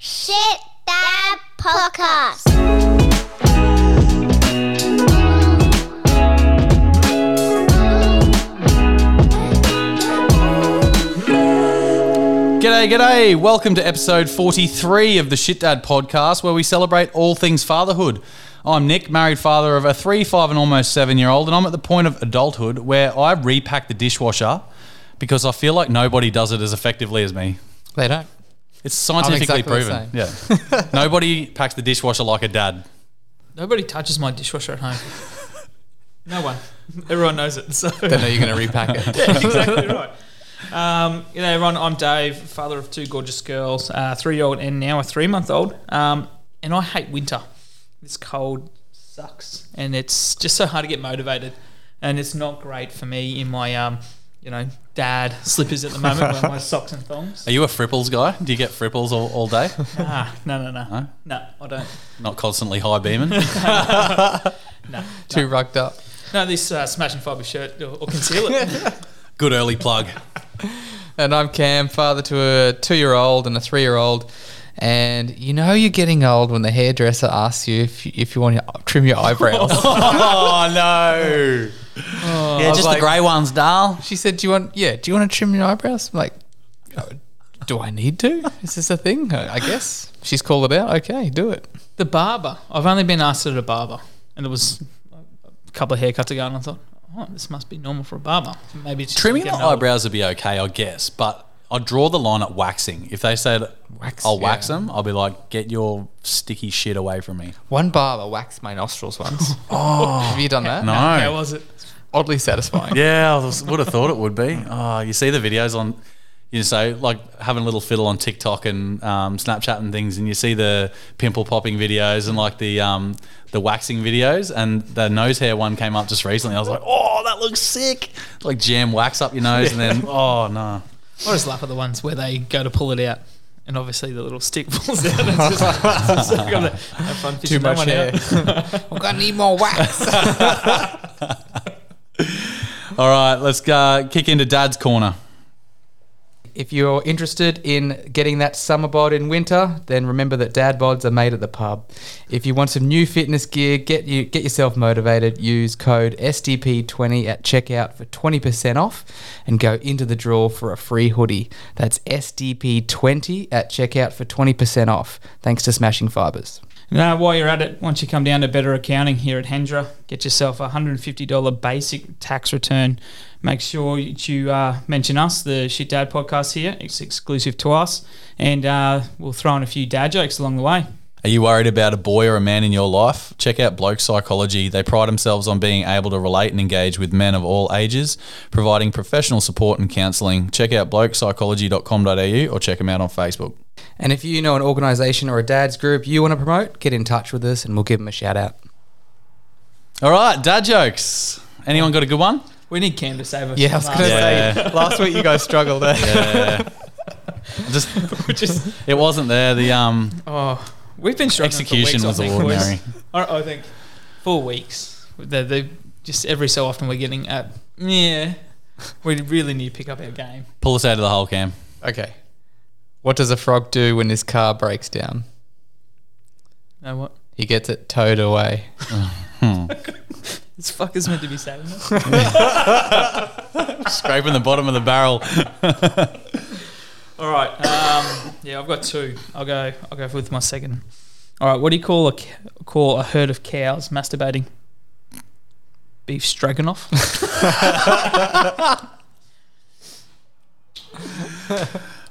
Shit Dad Podcast. G'day. Welcome to episode 43 of the Shit Dad Podcast, where we celebrate all things fatherhood. I'm Nick, married father of a 3, 5 and almost 7-year-old, and I'm at the point of adulthood where I repack the dishwasher because I feel like nobody does it as effectively as me. They don't. It's scientifically proven. Yeah. Nobody packs the dishwasher like a dad. Nobody touches my dishwasher at home. No one. Everyone knows it. So they know you're going to repack it. Yeah, exactly right. Everyone, I'm Dave, father of 2 gorgeous girls, a 3-year-old and now a 3-month-old. And I hate winter. This cold sucks, and it's just so hard to get motivated. And it's not great for me in my dad slippers at the moment with my socks and thongs. Are you a fripples guy? Do you get fripples all day? No. No, I don't. Not constantly high beaming? No. Too rugged up? No, this Smashing Fibers shirt will conceal it. Good early plug. And I'm Cam, father to a 2-year-old and a 3-year-old. And you know you're getting old when the hairdresser asks you if you want to trim your eyebrows. Oh, no. Oh, yeah, just like, the grey ones, darl. She said, do you want to trim your eyebrows? I'm like, do I need to? Is this a thing? I guess. She's called it out. Okay, do it. The barber. I've only been asked at a barber. And there was a couple of haircuts ago and I thought, this must be normal for a barber. Maybe it's trimming the eyebrows would be okay, I guess. But I'll draw the line at waxing. If they say wax them, I'll be like, get your sticky shit away from me. One barber waxed my nostrils once. Oh. Have you done that? No. How was it? Oddly satisfying. Yeah, I would have thought it would be. Oh, you see the videos on, having a little fiddle on TikTok and Snapchat and things, and you see the pimple popping videos and the waxing videos, and the nose hair one came up just recently. I was like, oh, that looks sick. Like jam wax up your nose and then, no. I just laugh at the ones where they go to pull it out and obviously the little stick falls out. It's just got have fun fishing that one out. I'm going to need more wax. All right, let's kick into Dad's Corner. If you're interested in getting that summer bod in winter, then remember that dad bods are made at the pub. If you want some new fitness gear, get yourself motivated. Use code SDP20 at checkout for 20% off and go into the draw for a free hoodie. That's SDP20 at checkout for 20% off. Thanks to Smashing Fibers. Now, while you're at it, once you come down to Better Accounting here at Hendra, get yourself a $150 basic tax return. Make sure you mention us, the Shit Dad Podcast here. It's exclusive to us, and we'll throw in a few dad jokes along the way. Are you worried about a boy or a man in your life? Check out Bloke Psychology. They pride themselves on being able to relate and engage with men of all ages, providing professional support and counselling. Check out blokepsychology.com.au or check them out on Facebook. And if you know an organisation or a dad's group you want to promote, get in touch with us and we'll give them a shout out. All right, dad jokes. Anyone got a good one? We need Cam to save us. Yeah, I was going to say, last week you guys struggled. Yeah. It wasn't there. The we've been struggling. Execution was ordinary. I think 4 weeks. They just every so often we're getting at. Yeah, we really need to pick up our game. Pull us out of the hole, Cam. Okay. What does a frog do when his car breaks down? No, what? He gets it towed away. This fucker's meant to be saving us. Scraping the bottom of the barrel. All right. I've got 2. I'll go with my second. All right. What do you call a herd of cows masturbating? Beef stroganoff.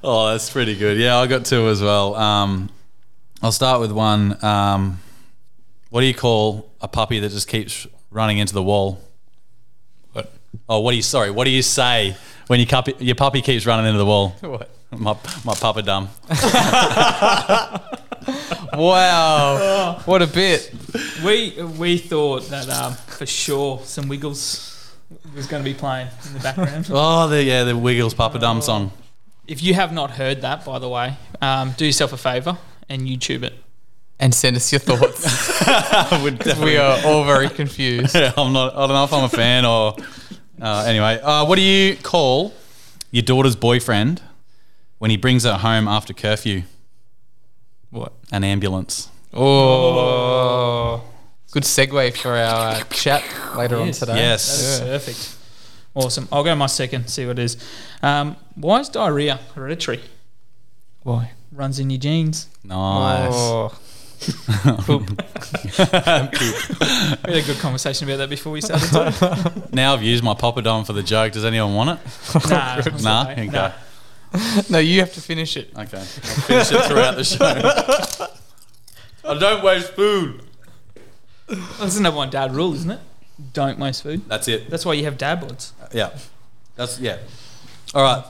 Oh, that's pretty good. Yeah, I got 2 as well. I'll start with one. What do you call a puppy that just keeps running into the wall? What? Oh, what do you say when your puppy keeps running into the wall? What? My papa dumb. Wow, what a bit. We thought that for sure some Wiggles was going to be playing in the background. Oh, the Wiggles Papa Dumb song. If you have not heard that, by the way, do yourself a favour and YouTube it. And send us your thoughts. We are all very confused. I don't know if I'm a fan or... anyway, what do you call your daughter's boyfriend when he brings her home after curfew? What? An ambulance. Oh. Good segue for our chat later on today. Yes. Perfect. Awesome. I'll go my second, see what it is. Why is diarrhea hereditary? Why? Runs in your genes. Nice. Oh. Poop. We had a good conversation about that before we started talking. Now I've used my poppadom for the joke. Does anyone want it? Nah. Okay. No, you have to finish it. Okay. I'll finish it throughout the show. I don't waste food. That's another one, dad rule, isn't it? Don't waste food. That's it. That's why you have dad boards. Yeah. All right.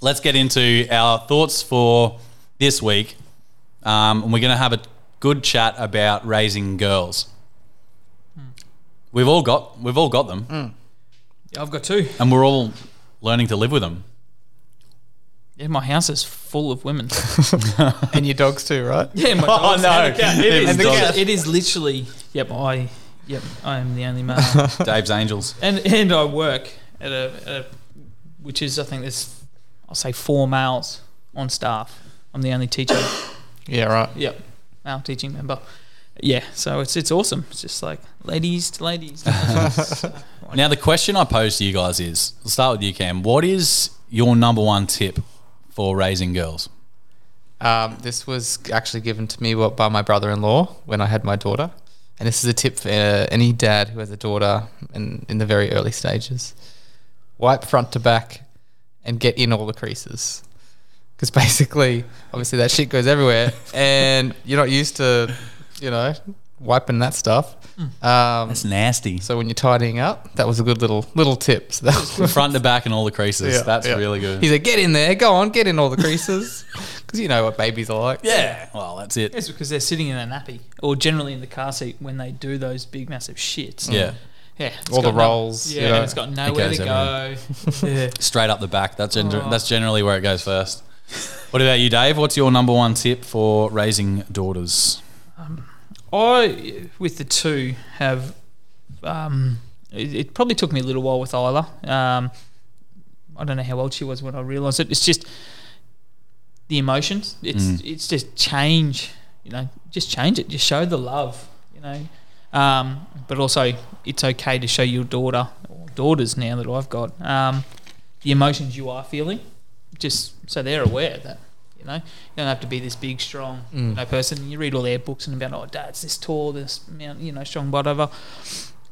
Let's get into our thoughts for this week. And we're going to have a good chat about raising girls. We've all got them. Yeah, I've got two. And we're all learning to live with them. Yeah, my house is full of women. And your dogs too, right? Yeah, my dogs. Oh, no. And the cat. It is literally, I am the only male. Dave's angels. And I work at a which is, I think there's, I'll say 4 males on staff. I'm the only teacher. Yeah, right. Yep. Male teaching member. Yeah, so it's awesome. It's just like ladies to ladies. Now the question I pose to you guys is, I'll start with you, Cam. What is your number one tip for raising girls? This was actually given to me by my brother-in-law when I had my daughter. And this is a tip for any dad who has a daughter in the very early stages. Wipe front to back and get in all the creases. Because basically, obviously that shit goes everywhere and you're not used to, wiping that stuff. That's nasty. So when you're tidying up, that was a good little tip. So that front to back and all the creases. Yeah, that's really good. He's like, get in there. Go on, get in all the creases. Because you know what babies are like. Yeah. Well, that's it. It's because they're sitting in a nappy or generally in the car seat when they do those big, massive shits. Yeah. Yeah, all the rolls. Yeah, it's got nowhere to go. Yeah. Straight up the back. That's generally where it goes first. What about you, Dave? What's your number one tip for raising daughters? I, with the two, have it probably took me a little while with Isla. I don't know how old she was when I realised it. It's just the emotions. It's just change, just change it. Just show the love, but also it's okay to show your daughter or daughters now that I've got the emotions you are feeling, just so they're aware of that. You don't have to be this big, strong person. You read all their books and about, oh, dad's this tall, this strong, whatever.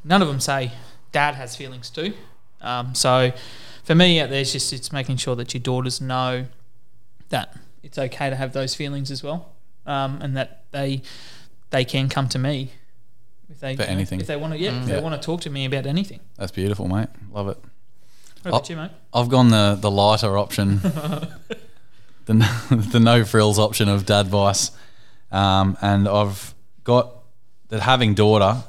None of them say dad has feelings too. So for me out there, it's making sure that your daughters know that it's okay to have those feelings as well, and that they can come to me if they for anything. If they want to, they want to talk to me about anything. That's beautiful, mate. Love it. What about you, mate? I've gone the lighter option. The no frills option of dad vice, and I've got that having daughter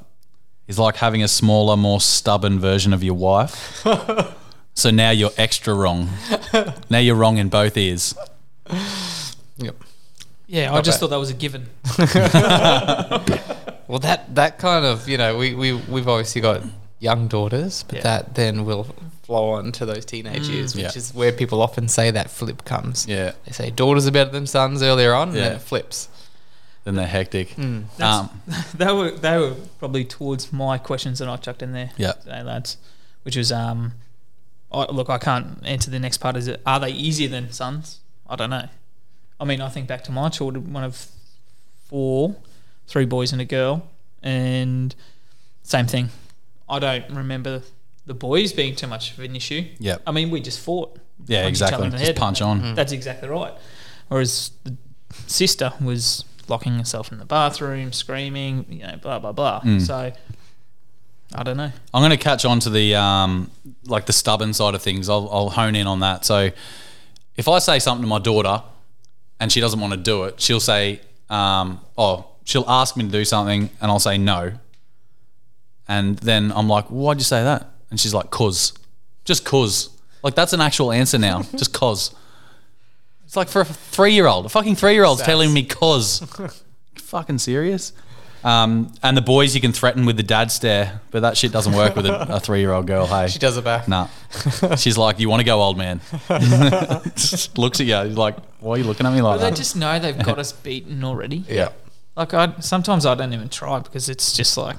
is like having a smaller, more stubborn version of your wife. So now you're extra wrong. Now you're wrong in both ears. Yep. Yeah, I just thought that was a given. Well, that kind of we've obviously got young daughters, but that then will flow on to those teenage years, which is where people often say that flip comes. Yeah, they say daughters are better than sons earlier on, and then it flips. Then they're hectic. They were probably towards my questions that I chucked in there. Yeah, today, lads, which was I can't answer the next part. Are they easier than sons? I don't know. I mean, I think back to my children, one of 4, 3 boys and a girl, and same thing. I don't remember the boys being too much of an issue. Yeah, I mean, we just fought. Yeah, exactly. Just punch on. That's exactly right. Whereas the sister was locking herself in the bathroom, screaming, blah blah blah. So I don't know. I'm going to catch on to the the stubborn side of things. I'll hone in on that. So if I say something to my daughter and she doesn't want to do it, she'll say, she'll ask me to do something, and I'll say no. And then I'm like, why'd you say that? And she's like, cause. Just cause. Like, that's an actual answer now. Just cause. It's like for a fucking 3-year-old telling me cause. Fucking serious. And the boys you can threaten with the dad stare, but that shit doesn't work with a 3-year-old girl. Hey, she does it back. Nah, she's like, "You want to go, old man?" Just looks at you like, "Why are you looking at me like that?" They just know they've got us beaten already. Yeah. Like sometimes I don't even try because it's just like,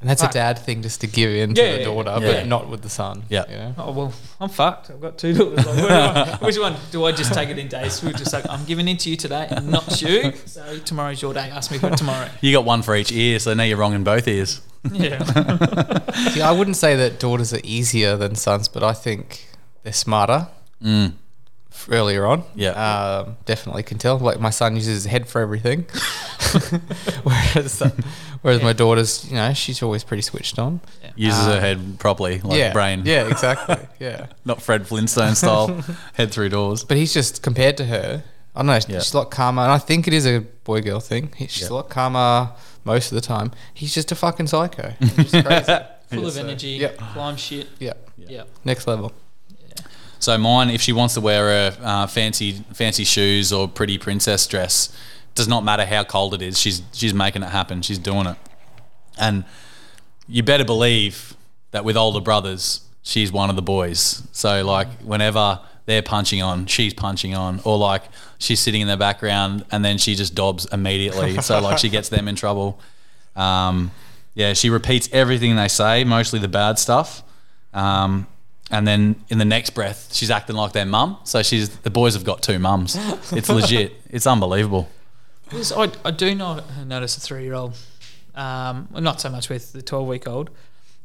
and that's a dad thing just to give in to the daughter, but not with the son. Yeah. You know? Oh well, I'm fucked. I've got two daughters. Like, which one do I just take it in days? We're just like, I'm giving in to you today, and not you. So tomorrow's your day. Ask me for it tomorrow. You got one for each ear, so now you're wrong in both ears. Yeah. See, I wouldn't say that daughters are easier than sons, but I think they're smarter. Mm. Earlier on, definitely can tell. Like my son uses his head for everything, whereas my daughter's, you know, she's always pretty switched on. Yeah. Uses her head properly, like brain. Yeah, exactly. Yeah, not Fred Flintstone style head through doors. But he's just compared to her. I don't know. She's a lot calmer, and I think it is a boy-girl thing. She's a lot calmer most of the time. He's just a fucking psycho. He's just crazy, full of energy. Climb shit. Yeah. Next level. So mine, if she wants to wear her fancy shoes or pretty princess dress, does not matter how cold it is. She's making it happen. She's doing it, and you better believe that with older brothers, she's one of the boys. So like whenever they're punching on, she's punching on, or like she's sitting in the background and then she just dobs immediately. So like she gets them in trouble. She repeats everything they say, mostly the bad stuff. And then in the next breath, she's acting like their mum. So the boys have got two mums. It's legit. It's unbelievable. I do notice a 3-year-old, not so much with the 12-week-old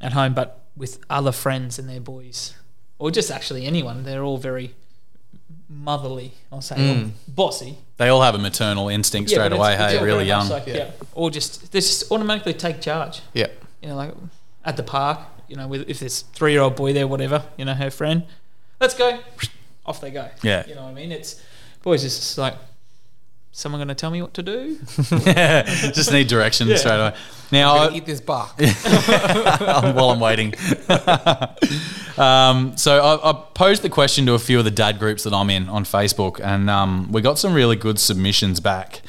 at home, but with other friends and their boys, or just actually anyone. They're all very motherly, I'll say, or bossy. They all have a maternal instinct straight away, really young. Like, or just, they just automatically take charge. Yeah. You know, like at the park. You know, if there's 3-year-old boy there, whatever, you know, her friend, let's go, off they go. Yeah, you know what I mean? It's boys, it's just like, someone going to tell me what to do? Just need direction straight away. Now I'm gonna eat this bark while I'm waiting. So I posed the question to a few of the dad groups that I'm in on Facebook, and we got some really good submissions back.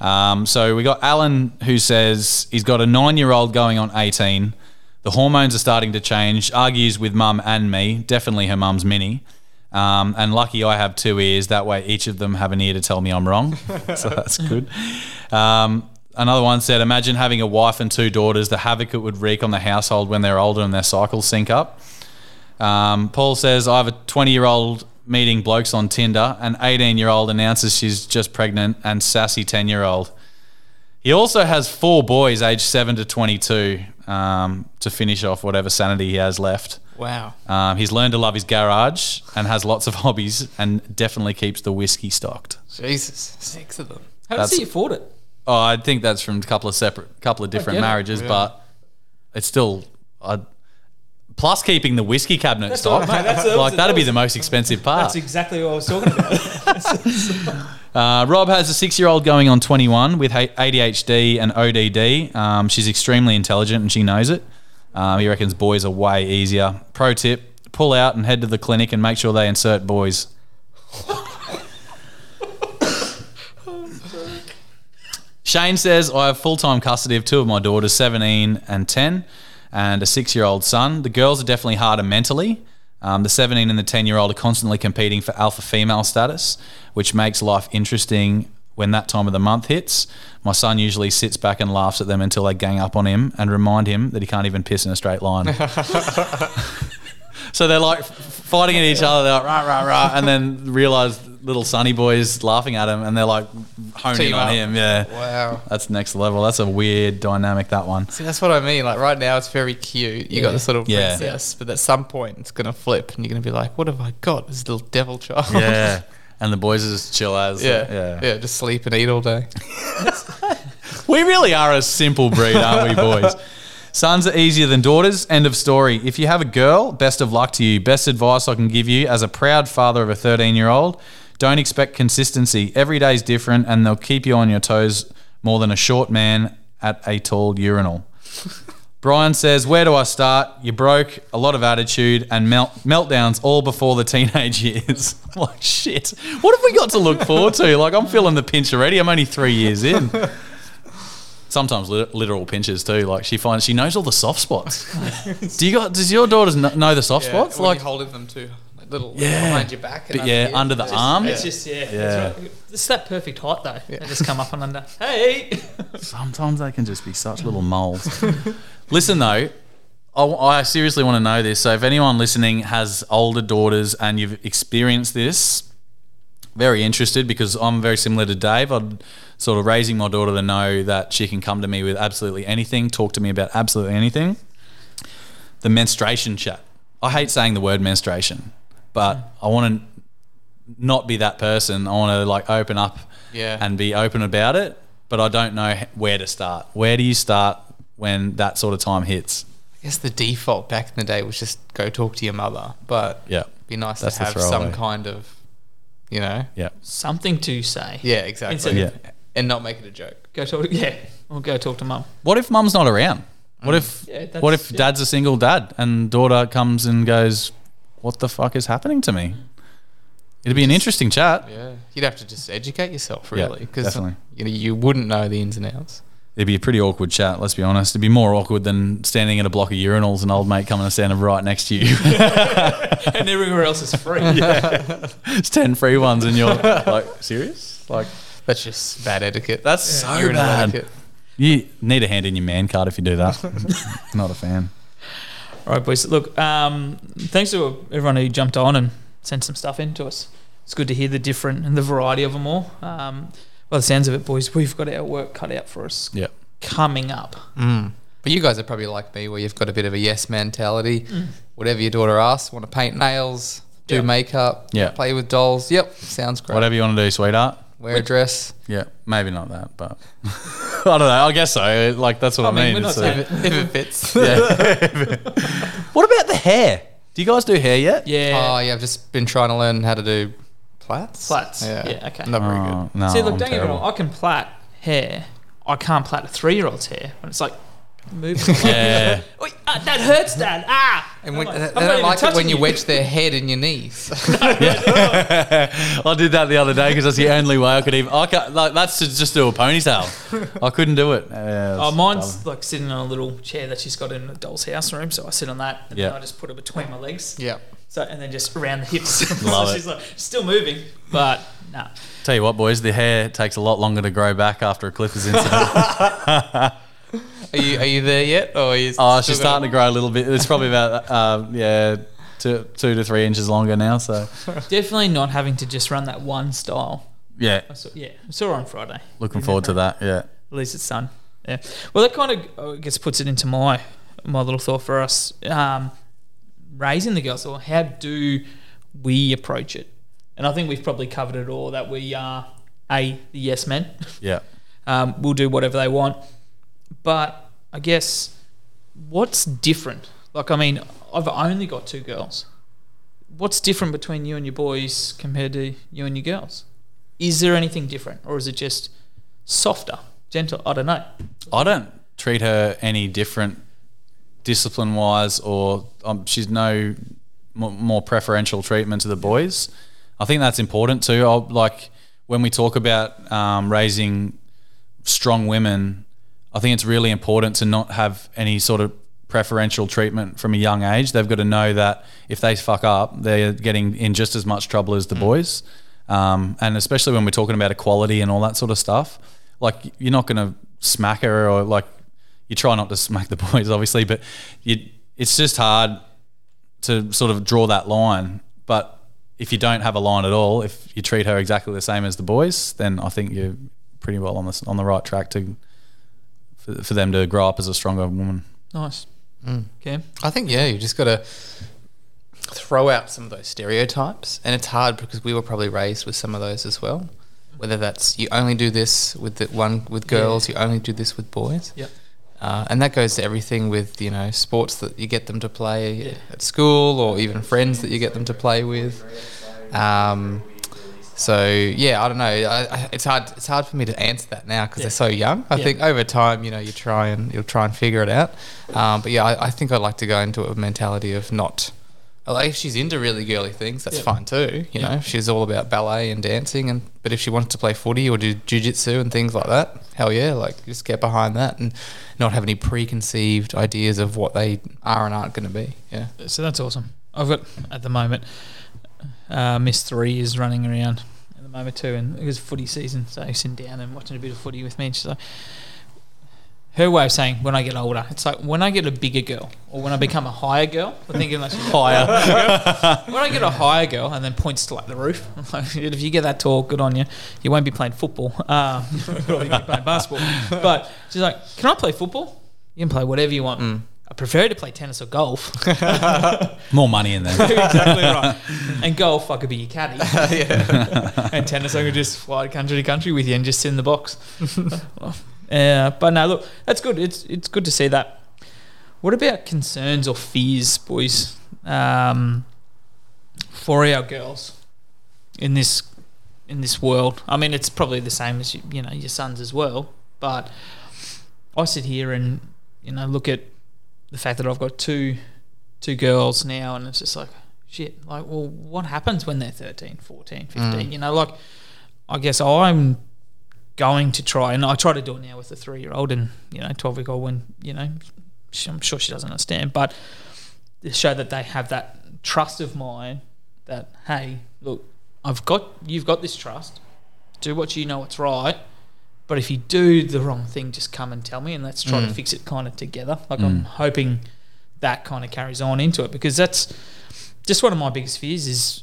So we got Alan, who says he's got a 9-year-old going on 18. The hormones are starting to change, argues with mum and me, definitely her mum's Minnie. And lucky I have 2 ears, that way each of them have an ear to tell me I'm wrong. So that's good. Another one said, imagine having a wife and 2 daughters, the havoc it would wreak on the household when they're older and their cycles sync up. Paul says, I have a 20-year-old meeting blokes on Tinder, an 18-year-old announces she's just pregnant, and sassy 10-year-old. He also has 4 boys aged 7 to 22 to finish off whatever sanity he has left. Wow. He's learned to love his garage and has lots of hobbies and definitely keeps the whiskey stocked. Jesus. 6 of them. How does he afford it? Oh, I think that's from a couple of different marriages, but it's still... plus keeping the whiskey cabinet stocked. Right, that'd be the most expensive part. That's exactly what I was talking about. Rob has a 6-year-old going on 21 with ADHD and ODD. She's extremely intelligent and she knows it. He reckons boys are way easier. Pro tip, pull out and head to the clinic and make sure they insert boys. Shane says, I have full-time custody of 2 of my daughters, 17 and 10, and a 6-year-old son. The girls are definitely harder mentally. The 17 and the 10-year-old are constantly competing for alpha female status, which makes life interesting when that time of the month hits. My son usually sits back and laughs at them until they gang up on him and remind him that he can't even piss in a straight line. So they're like fighting at each other. They're like, rah, rah, rah, and then realise little Sonny boy's laughing at him and they're like honing on him. Yeah. Wow. That's next level. That's a weird dynamic, that one. See, that's what I mean. Like right now it's very cute. You got this little princess, but at some point it's going to flip and you're going to be like, what have I got? This little devil child. Yeah. And the boys are just chill as. Yeah, just sleep and eat all day. We really are a simple breed, aren't we, boys? Sons are easier than daughters. End of story. If you have a girl, best of luck to you. Best advice I can give you as a proud father of a 13-year-old, don't expect consistency. Every day's different and they'll keep you on your toes more than a short man at a tall urinal. Brian says, where do I start? You're broke, a lot of attitude and meltdowns all before the teenage years. Like, shit. What have we got to look forward to? Like, I'm feeling the pinch already. I'm only 3 years in. Sometimes literal pinches too. Like she knows all the soft spots. Does your daughters know the soft spots? Like holding them too, like little behind your back, and under the arm. It's just Right. It's that perfect height though. Yeah. They just come up and under. Hey. Sometimes they can just be such little moles. Listen though, I seriously want to know this. So if anyone listening has older daughters and you've experienced this, very interested, because I'm very similar to Dave. I'm sort of raising my daughter to know that she can come to me with absolutely anything, talk to me about absolutely anything. The menstruation chat. I hate saying the word menstruation, but I want to not be that person. I want to like open up and be open about it, but I don't know where to start. Where do you start when that sort of time hits? I guess the default back in the day was just go talk to your mother, but it'd be nice to have some kind of... You know, something to say. Yeah, exactly. And not make it a joke. Go talk. Yeah, or go talk to mum. What if mum's not around? What if? What if dad's a single dad and daughter comes and goes, "What the fuck is happening to me?" It'd be an interesting chat. Yeah, you'd have to just educate yourself really, because you know you wouldn't know the ins and outs. It'd be a pretty awkward chat, let's be honest. It'd be more awkward than standing at a block of urinals and old mate coming and standing right next to you. And everywhere else is free. Yeah. It's 10 free ones and you're like, serious? Like, that's just bad etiquette. That's so bad. Etiquette. You need a hand in your man card if you do that. Not a fan. All right, boys. Look, thanks to everyone who jumped on and sent some stuff in to us. It's good to hear the different and the variety of them all. By the sounds of it, boys, we've got our work cut out for us coming up. Mm. But you guys are probably like me, where you've got a bit of a yes mentality. Mm. Whatever your daughter asks, want to paint nails, do makeup, play with dolls. Yep, sounds great. Whatever you want to do, sweetheart. Wear a dress. Yeah, maybe not that, but I don't know. I guess so. Like, that's what I mean. If it fits. What about the hair? Do you guys do hair yet? Yeah. Oh, yeah, I've just been trying to learn how to do... Plaits? Yeah, okay. Not very good. No, see, look, don't get me wrong. I can plait hair. I can't plait a 3-year-old's hair. And it's like, moving. That hurts, Dad. Ah. And when, they don't like it when you wedge their head in your knees. I did that the other day because that's the only way I could even. That's to just do a ponytail. I couldn't do it. Mine's like sitting on a little chair that she's got in a doll's house room. So I sit on that and then I just put it between my legs. Yeah. So, and then just around the hips. Love so she's like, still moving, but nah. Tell you what, boys, the hair takes a lot longer to grow back after a clip is inside. Are you there yet? Or are you she's starting to grow a little bit. It's probably about 2 to 3 inches longer now. So definitely not having to just run that one style. Yeah, I saw her on Friday. Looking forward to that. Yeah, at least it's done. Yeah. Well, that kind of I guess puts it into my little thought for us. Raising the girls, or how do we approach it? And I think we've probably covered it all, that we are the yes men. Yeah. We'll do whatever they want. But I guess what's different? Like, I mean, I've only got 2 girls. What's different between you and your boys compared to you and your girls? Is there anything different, or is it just softer, gentle? I don't know. I don't treat her any different discipline-wise, or she's no more preferential treatment to the boys. I think that's important too. Like when we talk about raising strong women, I think it's really important to not have any sort of preferential treatment from a young age. They've got to know that if they fuck up, they're getting in just as much trouble as the boys. And especially when we're talking about equality and all that sort of stuff, like you're not going to smack her, or like you try not to smack the boys obviously, but it's just hard to sort of draw that line. But if you don't have a line at all, if you treat her exactly the same as the boys, then I think you're pretty well on the right track to... for them to grow up as a stronger woman. Nice. Mm. Okay. I think, you just got to throw out some of those stereotypes. And it's hard because we were probably raised with some of those as well. Whether that's you only do this with girls, you only do this with boys. Yep. And that goes to everything with, you know, sports that you get them to play at school, or even friends that you get them to play with. So I don't know. It's hard for me to answer that now because they're so young. I think over time, you know, you'll try and figure it out. But I think I'd like to go into a mentality of not Like, if she's into really girly things, that's fine too. You know, she's all about ballet and dancing, and but if she wants to play footy or do jiu-jitsu and things like that, hell yeah, like just get behind that and not have any preconceived ideas of what they are and aren't going to be. Yeah. So that's awesome. I've got, at the moment, Miss 3 is running around at the moment too, and it was footy season, so she's sitting down and watching a bit of footy with me, and she's like, her way of saying when I get older, it's like when I get a bigger girl or when I become a higher girl. I'm thinking like higher. When I get a higher girl, and then points to like the roof. If you get that tall, good on you. You won't be playing football. You'll probably be playing basketball. But she's like, can I play football? You can play whatever you want. I prefer to play tennis or golf. More money in there. Exactly right. And golf, I could be your caddy. And tennis, I could just fly country to country with you and just sit in the box. Yeah, but no, look, that's good. It's good to see that. What about concerns or fears, boys, for our girls in this world? I mean, it's probably the same as you know your sons as well. But I sit here and look at the fact that I've got two girls now, and it's just like shit. Like, well, what happens when they're 13, 14, 15? Like, I guess I'm going to try, and I try to do it now with a 3-year-old and 12-week-old when I'm sure she doesn't understand, but to show that they have that trust of mine that, hey, look, you've got this trust, do what you know what's right, but if you do the wrong thing, just come and tell me and let's try to fix it kind of together. Like, I'm hoping that kind of carries on into it, because that's just one of my biggest fears is,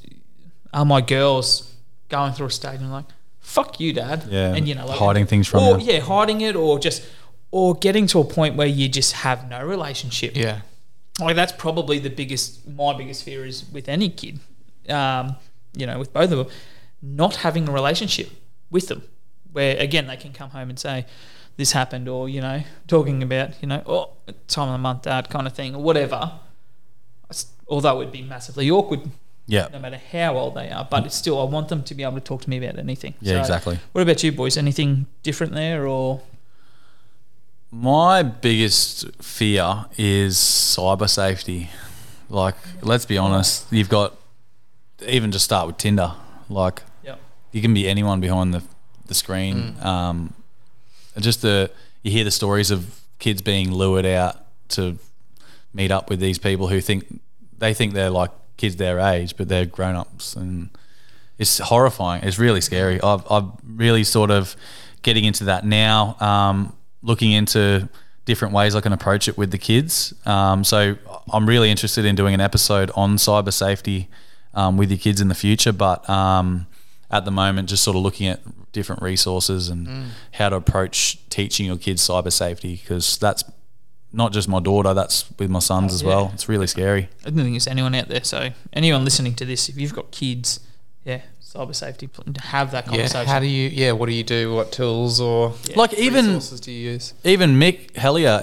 are my girls going through a stage and like, fuck you, Dad. Yeah, and like hiding things from you. Yeah, hiding it, or getting to a point where you just have no relationship. Yeah, like that's probably my biggest fear is with any kid, with both of them, not having a relationship with them, where again they can come home and say this happened, or talking about time of the month, Dad, kind of thing, or whatever. Although it would be massively awkward. Yeah. No matter how old they are, but it's still, I want them to be able to talk to me about anything. Yeah, so, exactly. What about you, boys? Anything different there, or? My biggest fear is cyber safety. Like, let's be honest, you've got, even just start with Tinder. Like, you can be anyone behind the screen. You hear the stories of kids being lured out to meet up with these people who think they're like kids their age, but they're grown-ups, and it's horrifying. It's really scary. I'm really sort of getting into that now, looking into different ways I can approach it with the kids. So I'm really interested in doing an episode on cyber safety with your kids in the future, but at the moment just sort of looking at different resources and how to approach teaching your kids cyber safety, because that's not just my daughter, that's with my sons as well. It's really scary. I don't think there's anyone out there. So anyone listening to this, if you've got kids, cyber safety, have that conversation. How do you? Yeah, what do you do? What tools or resources do you use? Even Mick Hellier,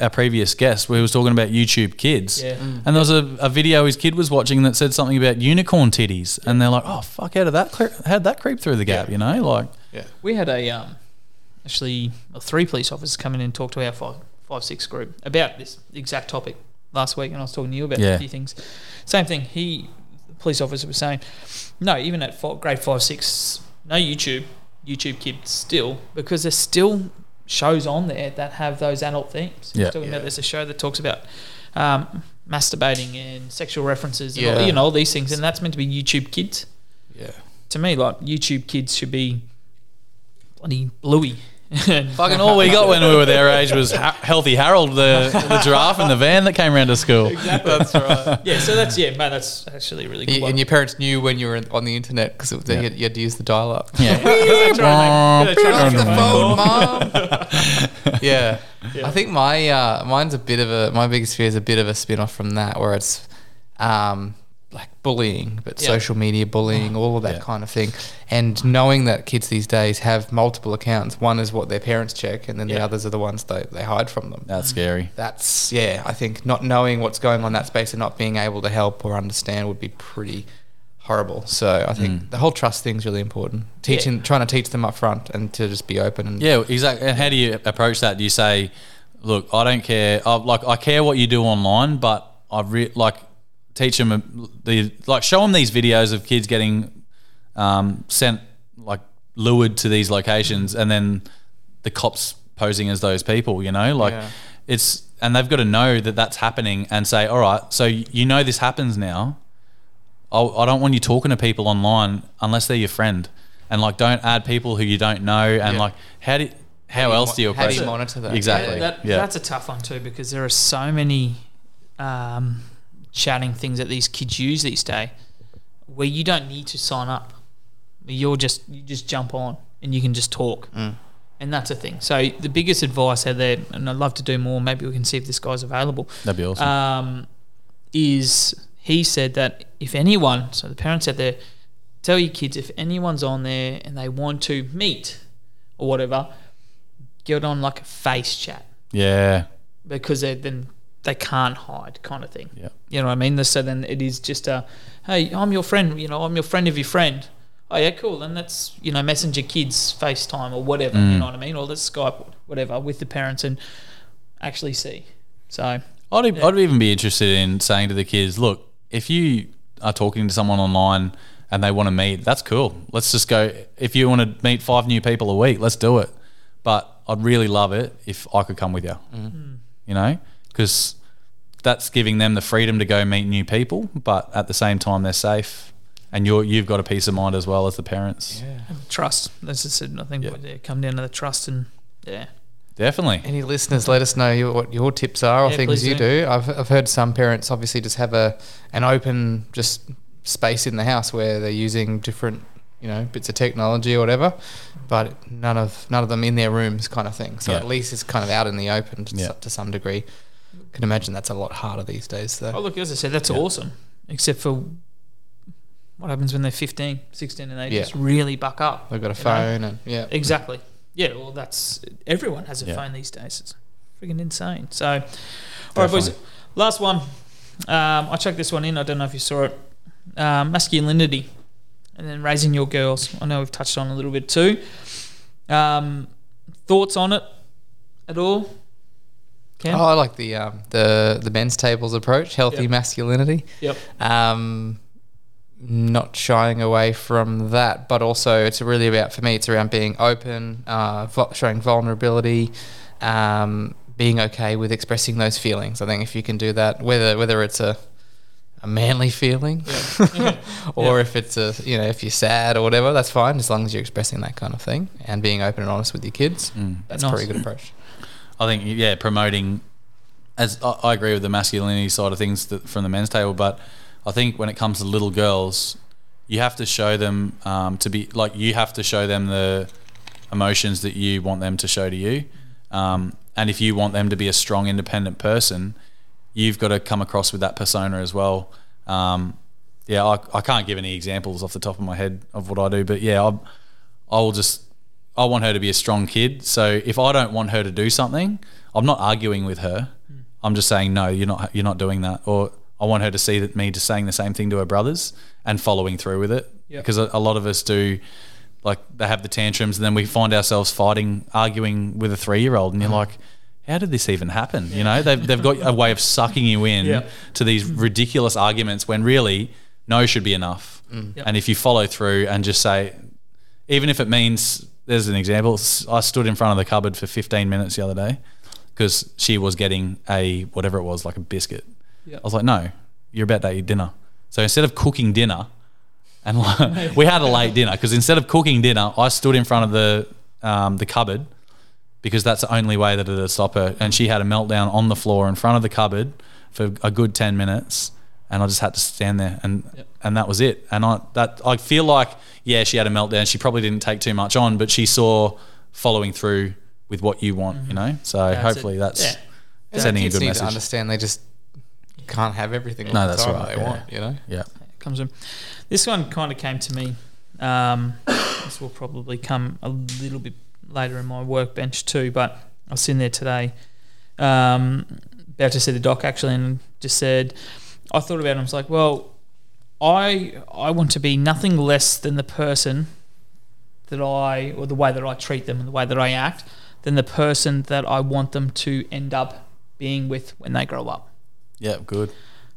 our previous guest, we was talking about YouTube Kids, and there was a video his kid was watching that said something about unicorn titties, and they're like, oh fuck, how'd that creep through the gap? Yeah. We had three police officers come in and talk to our 5-6 group about this exact topic last week, and I was talking to you about a few things. Same thing. The police officer was saying, no, even at grade 5-6, no YouTube Kids still, because there's still shows on there that have those adult themes. Yeah. Talking about there's a show that talks about masturbating and sexual references and all these things, and that's meant to be YouTube Kids. Yeah. To me, like, YouTube Kids should be bloody Bluey. Fucking all we got when we were their age was Healthy Harold, the giraffe in the van that came around to school. Exactly, that's right. Yeah, so that's mate, that's actually a really good. And your parents knew when you were on the internet, because you had to use the dial-up. Yeah, yeah. I think my my biggest fear is a bit of a spin-off from that, where it's like bullying, but social media bullying, all of that kind of thing, and knowing that kids these days have multiple accounts. One is what their parents check, and then the others are the ones they hide from them. That's scary. That's I think not knowing what's going on in that space and not being able to help or understand would be pretty horrible. So I think the whole trust thing's really important. Trying to teach them up front and to just be open. And exactly. And how do you approach that? Do you say, look, I don't care. I care what you do online, but teach them show them these videos of kids getting sent, like, lured to these locations, and then the cops posing as those people, you know, like, yeah. It's, and they've got to know that that's happening and say, all right, so you know this happens now. I don't want you talking to people online unless they're your friend, and like, don't add people who you don't know, and like, how else do you monitor that? Exactly. That's a tough one too, because there are so many chatting things that these kids use these days where you don't need to sign up. You just jump on and you can just talk, and that's a thing. So the biggest advice out there, and I'd love to do more, maybe we can see if this guy's available. That'd be awesome. Is he said that if anyone, so the parents out there, tell your kids if anyone's on there and they want to meet or whatever, get on like a face chat. Yeah. Because then they can't hide, kind of thing. Yeah. You know what I mean? So then it is just a, hey, I'm your friend, you know, I'm your friend of your friend. Oh, yeah, cool. And that's, you know, Messenger Kids, FaceTime or whatever, you know what I mean? Or the Skype, whatever, with the parents, and actually see. So I'd even be interested in saying to the kids, look, if you are talking to someone online and they want to meet, that's cool. Let's just go. If you want to meet 5 new people a week, let's do it. But I'd really love it if I could come with you, you know, because that's giving them the freedom to go meet new people, but at the same time they're safe, and you've got a peace of mind as well as the parents. Yeah, and trust. That's just it. I think come down to the trust, and definitely. Any listeners, let us know what your tips are, or things you do. I've heard some parents obviously just have an open just space in the house where they're using different, you know, bits of technology or whatever, but none of them in their rooms, kind of thing. So at least it's kind of out in the open to some degree. Can imagine that's a lot harder these days, though. Oh, look, as I said, that's awesome, except for what happens when they're 15, 16 and they just really buck up. They've got a phone, and exactly. Yeah, well, that's everyone has a phone these days. It's freaking insane. So, all right, boys, last one. I chucked this one in. I don't know if you saw it. Masculinity. And then raising your girls. I know we've touched on a little bit too. Thoughts on it at all? Cam? Oh, I like the men's tables approach, healthy masculinity. Yep. Not shying away from that, but also it's really about, for me, it's around being open, showing vulnerability, being okay with expressing those feelings. I think if you can do that, whether it's a manly feeling, or if it's if you're sad or whatever, that's fine, as long as you're expressing that kind of thing and being open and honest with your kids. That's a pretty good approach. I think promoting, as I agree with the masculinity side of things from the men's table, but I think when it comes to little girls, you have to show them you have to show them the emotions that you want them to show to you, and if you want them to be a strong, independent person, you've got to come across with that persona as well. I can't give any examples off the top of my head of what I do, but I want her to be a strong kid. So if I don't want her to do something, I'm not arguing with her. I'm just saying, no, you're not doing that. Or I want her to see that me just saying the same thing to her brothers and following through with it. Yep. Because a lot of us do, like, they have the tantrums and then we find ourselves arguing with a 3-year-old, and you're like, how did this even happen? You know, they've got a way of sucking you in to these ridiculous arguments when really no should be enough. And if you follow through and just say, even if it means, there's an example, I stood in front of the cupboard for 15 minutes the other day because she was getting whatever it was, like a biscuit. I was like, no, you're about to eat dinner. So instead of cooking dinner, and like, we had a late dinner, because instead of cooking dinner, I stood in front of the cupboard, because that's the only way that it'll stop her. And she had a meltdown on the floor in front of the cupboard for a good 10 minutes, and I just had to stand there, and that was it. And I feel like, she had a meltdown. She probably didn't take too much on, but she saw following through with what you want, you know? So hopefully that's sending a good message. To understand, they just can't have everything that's the time they want, you know? Yeah. Comes from. This one kind of came to me. This will probably come a little bit later in my workbench too, but I was sitting there today, about to see the doc actually, and just said, I thought about it, I was like, well, I want to be nothing less than the person that or the way that I treat them and the way that I act, than the person that I want them to end up being with when they grow up. Yeah, good.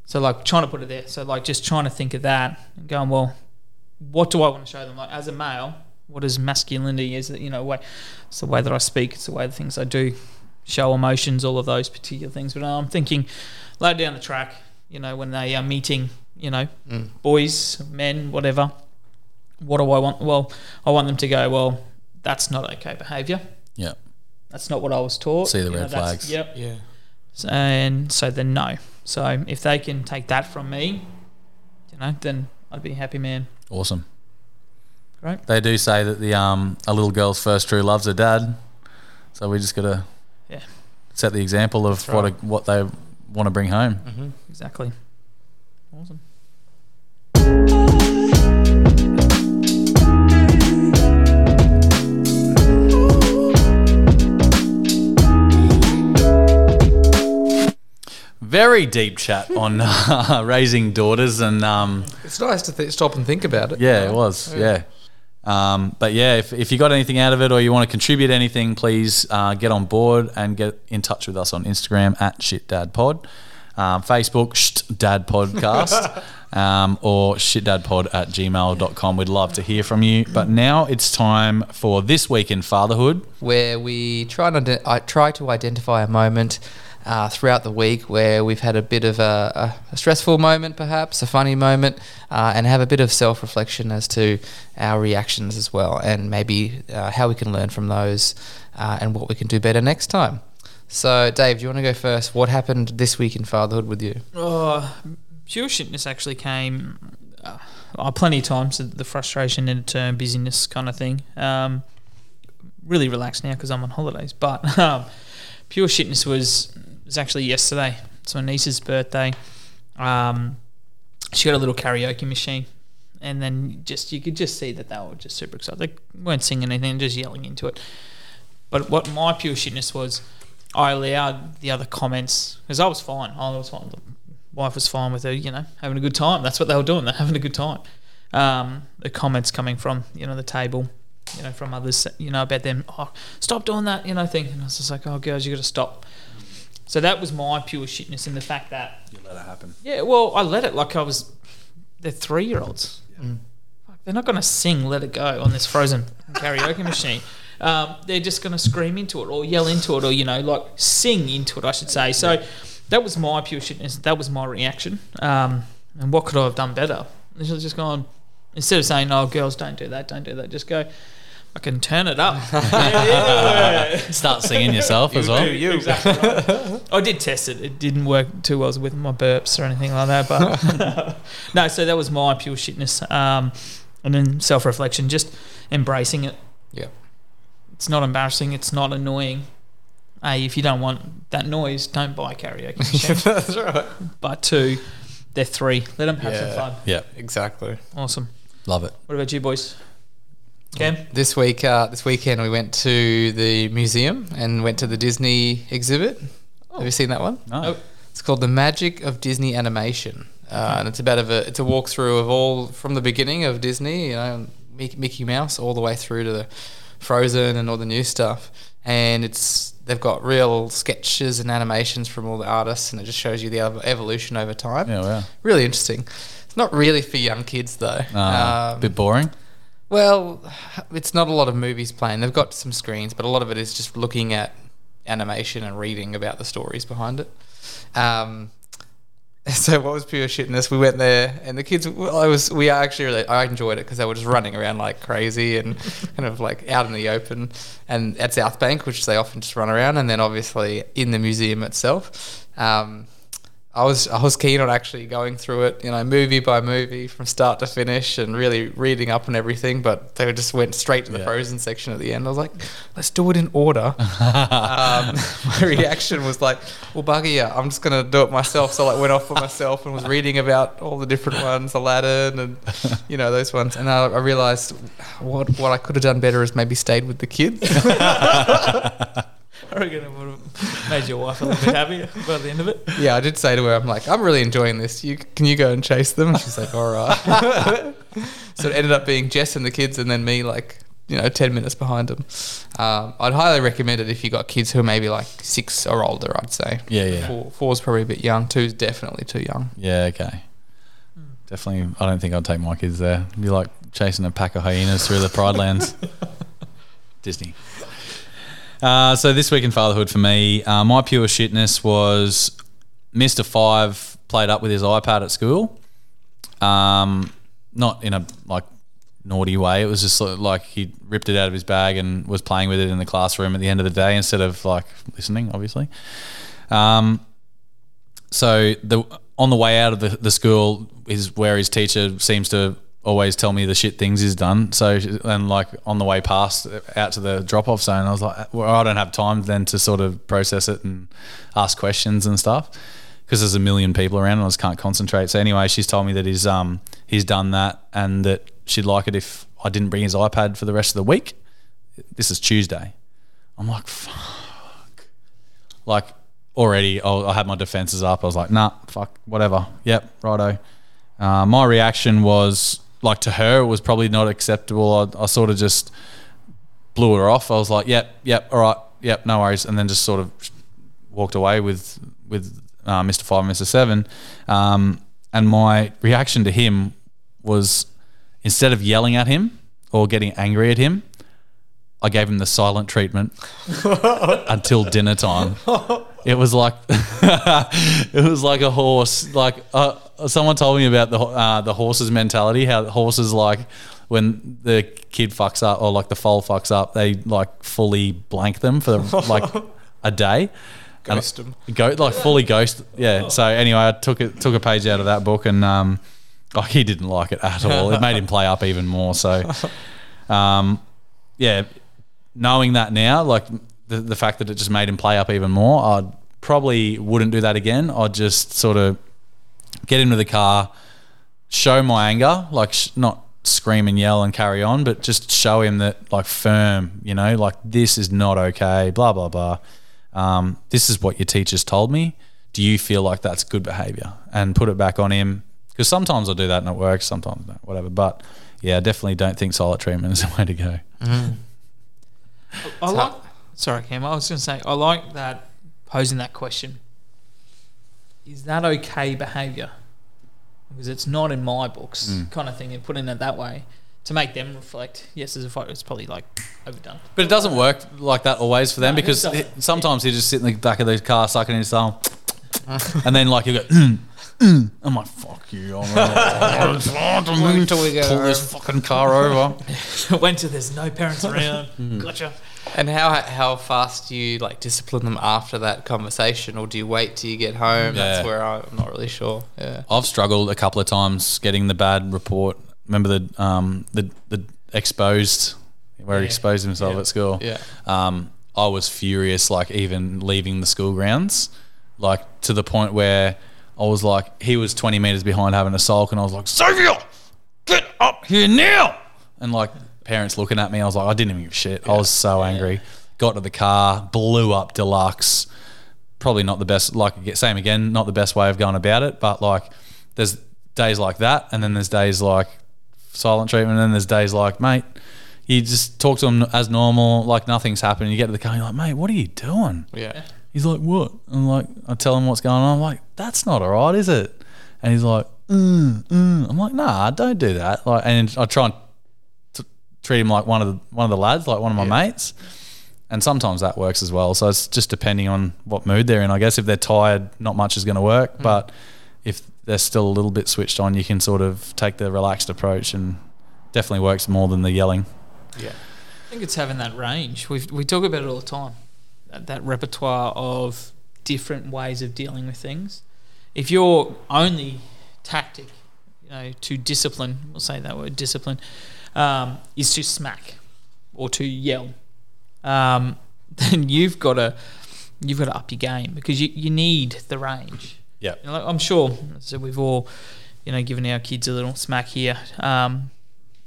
So like trying to put it there. So like just trying to think of that and going, well, what do I want to show them? Like as a male, what is masculinity? Is it, you know, way? It's the way that I speak. It's the way the things I do, show emotions, all of those particular things. But I'm thinking, later down the track, you know, when they are meeting, you know, boys, men, whatever. What do I want? Well, I want them to go, well, that's not okay behaviour. Yeah. That's not what I was taught. See the red flags. Yep. Yeah. And so then no. So if they can take that from me, you know, then I'd be a happy man. Awesome. Great. They do say that the a little girl's first true love's her dad. So we just got to set the example of what they want to bring home. Mm-hmm. Exactly. Awesome. Very deep chat on raising daughters, and it's nice to stop and think about it. Yeah, it was. Yeah. But yeah, if you got anything out of it or you want to contribute anything, please get on board and get in touch with us on Instagram at Shit Dad Pod, Facebook Shit Dad Podcast, or shitdadpod@gmail.com. We'd love to hear from you. But now it's time for This Week in Fatherhood, where we try to identify a moment throughout the week where we've had a bit of a stressful moment, perhaps a funny moment, and have a bit of self-reflection as to our reactions as well, and maybe how we can learn from those and what we can do better next time. So Dave, do you want to go first? What happened this week in fatherhood with you? Pure shitness actually came plenty of times, the frustration and term busyness kind of thing. Really relaxed now because I'm on holidays, but pure shitness was actually yesterday. It's my niece's birthday. She got a little karaoke machine, and then you could just see that they were just super excited. They weren't singing anything, just yelling into it. But what my pure shitness was, I allowed the other comments, because I was fine. The wife was fine with her, you know, having a good time. That's what they were doing. They're having a good time. The comments coming from, you know, the table, you know, from others, you know, about them, oh, stop doing that, you know, thing. And I was just like, oh, girls, you got to stop. So that was my pure shitness in the fact that... You let it happen. Yeah, well, I let it like I was... They're 3-year-olds. Yeah. They're not going to sing Let It Go on this Frozen karaoke machine. They're just going to scream into it or yell into it or, you know, like sing into it, I should say. So that was my pure shitness. That was my reaction. And what could I have done better? I should have just gone... Instead of saying, oh, girls, don't do that, just go, I can turn it up. Start singing yourself as well. You. Exactly right. I did test it. It didn't work too well with my burps or anything like that. But no, so that was my pure shitness. And then self-reflection, just embracing it. Yeah. It's not embarrassing. It's not annoying. A, if you don't want that noise, don't buy karaoke machine. That's right. But two, they're 3. Let them have some fun. Yeah, exactly. Awesome. Love it. What about you boys? Cam? This weekend we went to the museum and went to the Disney exhibit. Oh. Have you seen that one? No. It's called The Magic of Disney Animation, and it's it's a walkthrough of all from the beginning of Disney, you know, Mickey Mouse, all the way through to the Frozen and all the new stuff. And they've got real sketches and animations from all the artists, and it just shows you the evolution over time. Yeah, wow. Really interesting. It's not really for young kids though. A bit boring. Well, it's not a lot of movies playing. They've got some screens, but a lot of it is just looking at animation and reading about the stories behind it. So what was pure shitness? We went there, and the kids. I enjoyed it because they were just running around like crazy and kind of like out in the open. And at South Bank, which they often just run around, and then obviously in the museum itself. I was keen on actually going through it, you know, movie by movie from start to finish, and really reading up on everything. But they just went straight to the Frozen section at the end. I was like, let's do it in order. My reaction was like, well, bugger ya, I'm just gonna do it myself. So I went off for myself and was reading about all the different ones, Aladdin and, you know, those ones. And I realised what I could have done better is maybe stayed with the kids. I reckon it would have made your wife a little bit happier by the end of it. Yeah, I did say to her, I'm like, I'm really enjoying this. Can you go and chase them? And she's like, all right. So it ended up being Jess and the kids, and then me like you know, 10 minutes behind them. I'd highly recommend it if you got kids who are maybe like 6 or older, I'd say. Yeah, yeah. 4's probably a bit young. 2's definitely too young. Yeah, okay. Definitely, I don't think I'd take my kids there. It'd be like chasing a pack of hyenas through the Pride Lands. Disney. So this week in fatherhood for me, my pure shitness was Mr. Five played up with his iPad at school. Not in a like naughty way. It was just like he ripped it out of his bag and was playing with it in the classroom at the end of the day instead of like listening, obviously. So on the way out of the school is where his teacher seems to always tell me the shit things he's done. So, and like on the way past out to the drop-off zone, I was like, well, I don't have time then to sort of process it and ask questions and stuff because there's a million people around and I just can't concentrate. So anyway, she's told me that he's done that and that she'd like it if I didn't bring his iPad for the rest of the week. This is Tuesday. I'm like, fuck. Like, already I had my defences up. I was like, nah, fuck, whatever. Yep, righto. My reaction was, like, to her, it was probably not acceptable. I sort of just blew her off. I was like, yep, all right, yep, no worries. And then just sort of walked away with Mr. 5 and Mr. 7. And my reaction to him was, instead of yelling at him or getting angry at him, I gave him the silent treatment until dinner time. It was like a horse. Like someone told me about the horse's mentality. How horses, like when the kid fucks up or like the foal fucks up, they like fully blank them for like a day. Ghost them. Fully ghost. Yeah. So anyway, I took a page out of that book, and he didn't like it at all. It made him play up even more. So. Yeah, knowing that now, like the fact that it just made him play up even more, I probably wouldn't do that again. I'd just sort of get into the car, show my anger, like not scream and yell and carry on, but just show him that, like, firm, you know, like, this is not okay, blah, blah, blah. This is what your teachers told me. Do you feel like that's good behaviour? And put it back on him, because sometimes I do that and it works, sometimes not, whatever, but... yeah, I definitely don't think silent treatment is the way to go. Mm. Sorry, Cam. I was going to say, I like that, posing that question. Is that okay behaviour? Because it's not in my books, kind of thing, and putting it that way to make them reflect. Yes, there's a fight. It's probably like overdone. But it doesn't work like that always for them, because sometimes he just sit in the back of the car sucking his thumb, and then like you go. I'm like, fuck you. I'm like, pull this fucking car over. Went to there's no parents around. Gotcha. And how fast do you like discipline them after that conversation, or do you wait till you get home? Yeah. That's where I'm not really sure. Yeah, I've struggled a couple of times getting the bad report. Remember the exposed, where he exposed himself at school. Yeah. I was furious, like even leaving the school grounds, like to the point where. I was like, he was 20 metres behind having a sulk, and I was like, Xavier, get up here now. And like parents looking at me, I was like, I didn't even give a shit. Yeah. I was so angry. Got to the car, blew up deluxe. Probably not the best, like same again, not the best way of going about it, but like there's days like that, and then there's days like silent treatment, and then there's days like, mate, you just talk to him as normal, like nothing's happening. You get to the car, you're like, mate, what are you doing? Yeah. He's like, what? I'm like, I tell him what's going on. I'm like, that's not all right, is it? And he's like, I'm like, nah, don't do that. Like, and I try and treat him like one of the lads, like one of my mates. And sometimes that works as well. So it's just depending on what mood they're in. I guess if they're tired, not much is going to work. But if they're still a little bit switched on, you can sort of take the relaxed approach, and definitely works more than the yelling. Yeah, I think it's having that range. We talk about it all the time. That repertoire of different ways of dealing with things. If your only tactic, you know, to discipline, we'll say that word, discipline, is to smack or to yell, then you've got to up your game, because you need the range. Yeah, you know, like I'm sure. So we've all, you know, given our kids a little smack here, but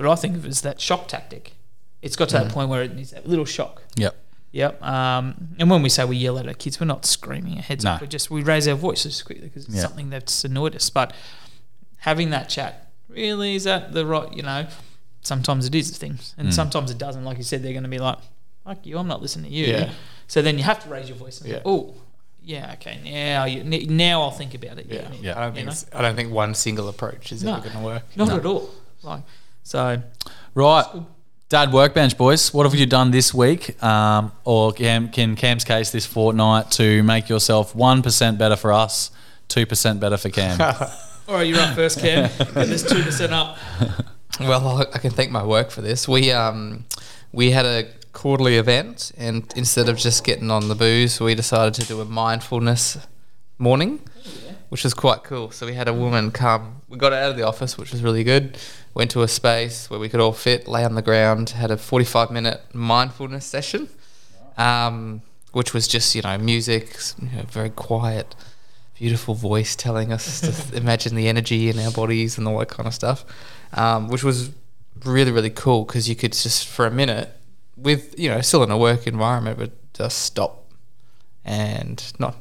I think it was that shock tactic. It's got to that point where it needs that little shock. Yeah. Yep. And when we say we yell at our kids, we're not screaming our heads off. We raise our voices quickly because it's something that's annoyed us. But having that chat, really, is that the right, you know, sometimes it is the thing, and sometimes it doesn't. Like you said, they're going to be like, fuck you, I'm not listening to you. Yeah. So then you have to raise your voice and say, oh, yeah, okay, now I'll think about it. Yeah, yeah. I don't think one single approach is ever going to work. Not at all. Like, so, right, Dad Workbench, boys, what have you done this week or in Cam's case this fortnight to make yourself 1% better for us, 2% better for Cam? All right, you're up first, Cam. Get this 2% up. Well, I can thank my work for this. We had a quarterly event, and instead of just getting on the booze, we decided to do a mindfulness morning, which was quite cool. So we had a woman come. We got out of the office, which was really good. Went to a space where we could all fit, lay on the ground, had a 45-minute mindfulness session, which was just, music, very quiet, beautiful voice telling us to imagine the energy in our bodies and all that kind of stuff, which was really, really cool because you could just for a minute with, still in a work environment, but just stop and not...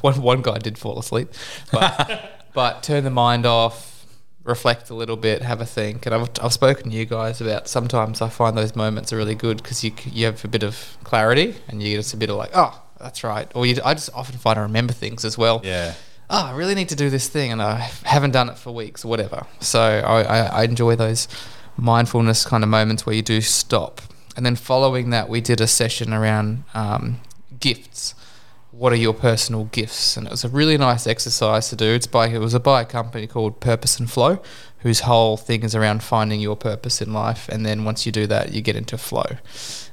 One guy did fall asleep, but turn the mind off, reflect a little bit, have a think. And I've spoken to you guys about sometimes I find those moments are really good because you have a bit of clarity and you just a bit of like, oh, that's right. Or I just often find I remember things as well. Yeah. Oh, I really need to do this thing and I haven't done it for weeks or whatever. So I enjoy those mindfulness kind of moments where you do stop. And then following that, we did a session around gifts. What are your personal gifts? And it was a really nice exercise to do. It was by a company called Purpose and Flow, whose whole thing is around finding your purpose in life. And then once you do that, you get into flow.